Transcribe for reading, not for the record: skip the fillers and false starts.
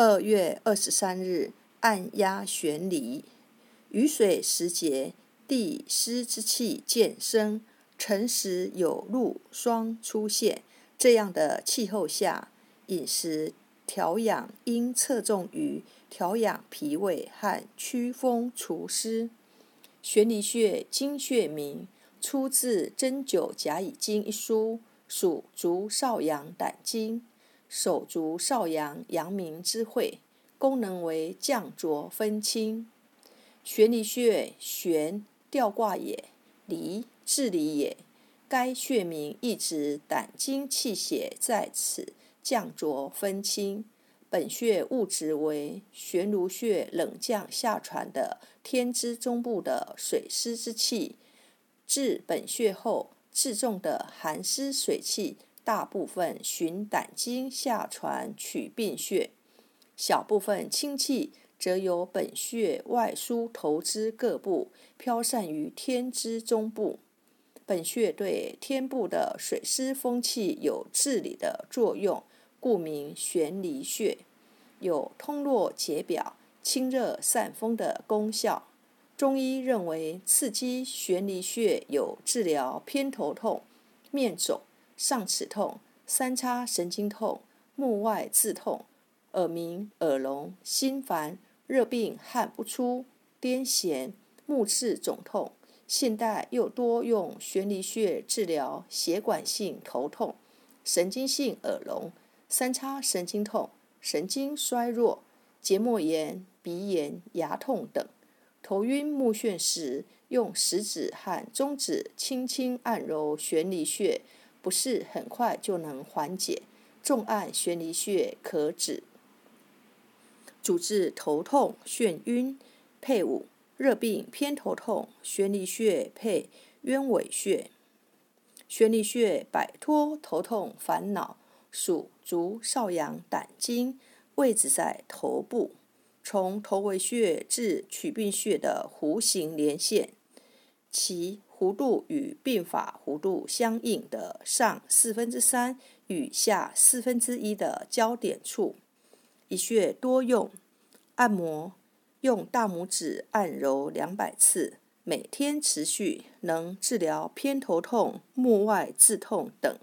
2月23日，按压悬离。雨水时节，地湿之气渐生，辰时有露霜出现。这样的气候下，饮食调养应侧重于调养脾胃和祛风除湿。悬离穴经穴名，出自《针灸甲乙经》一书，属足少阳胆经，手足少阳阳明之会，功能为降浊分清。悬离穴悬，吊挂也；离，治理也。该穴名意指胆经气血在此降浊分清。本穴物质为悬颅穴冷降下传的天之中部的水湿之气，至本穴后，至重的寒湿水气大部分循胆经下传取病穴，小部分清气则由本穴外输头之各部，飘散于天之中部。本穴对天部的水湿风气有治理的作用，故名悬离穴，有通络解表、清热散风的功效。中医认为，刺激悬离穴有治疗偏头痛、面肿、上齿痛、三叉神经痛、目外眦痛、耳鸣、耳聋、心烦、热病汗不出、癫痫、目赤肿痛。现代又多用悬离穴治疗血管性头痛、神经性耳聋、三叉神经痛、神经衰弱、结膜炎、鼻炎、牙痛等。头晕目眩时，用食指和中指轻轻按揉悬离穴，不是很快就能缓解，重按悬离穴可止。主治头痛、眩晕，配伍热病偏头痛，悬离穴配鸢尾穴。悬离穴摆脱头痛烦恼，属足少阳胆经，位置在头部，从头维穴至曲髌穴的弧形连线，其弧度与髌法弧度相应的上3/4与下1/4的交点处。一穴多用按摩，用大拇指按揉200次，每天持续，能治疗偏头痛、目外眦痛等。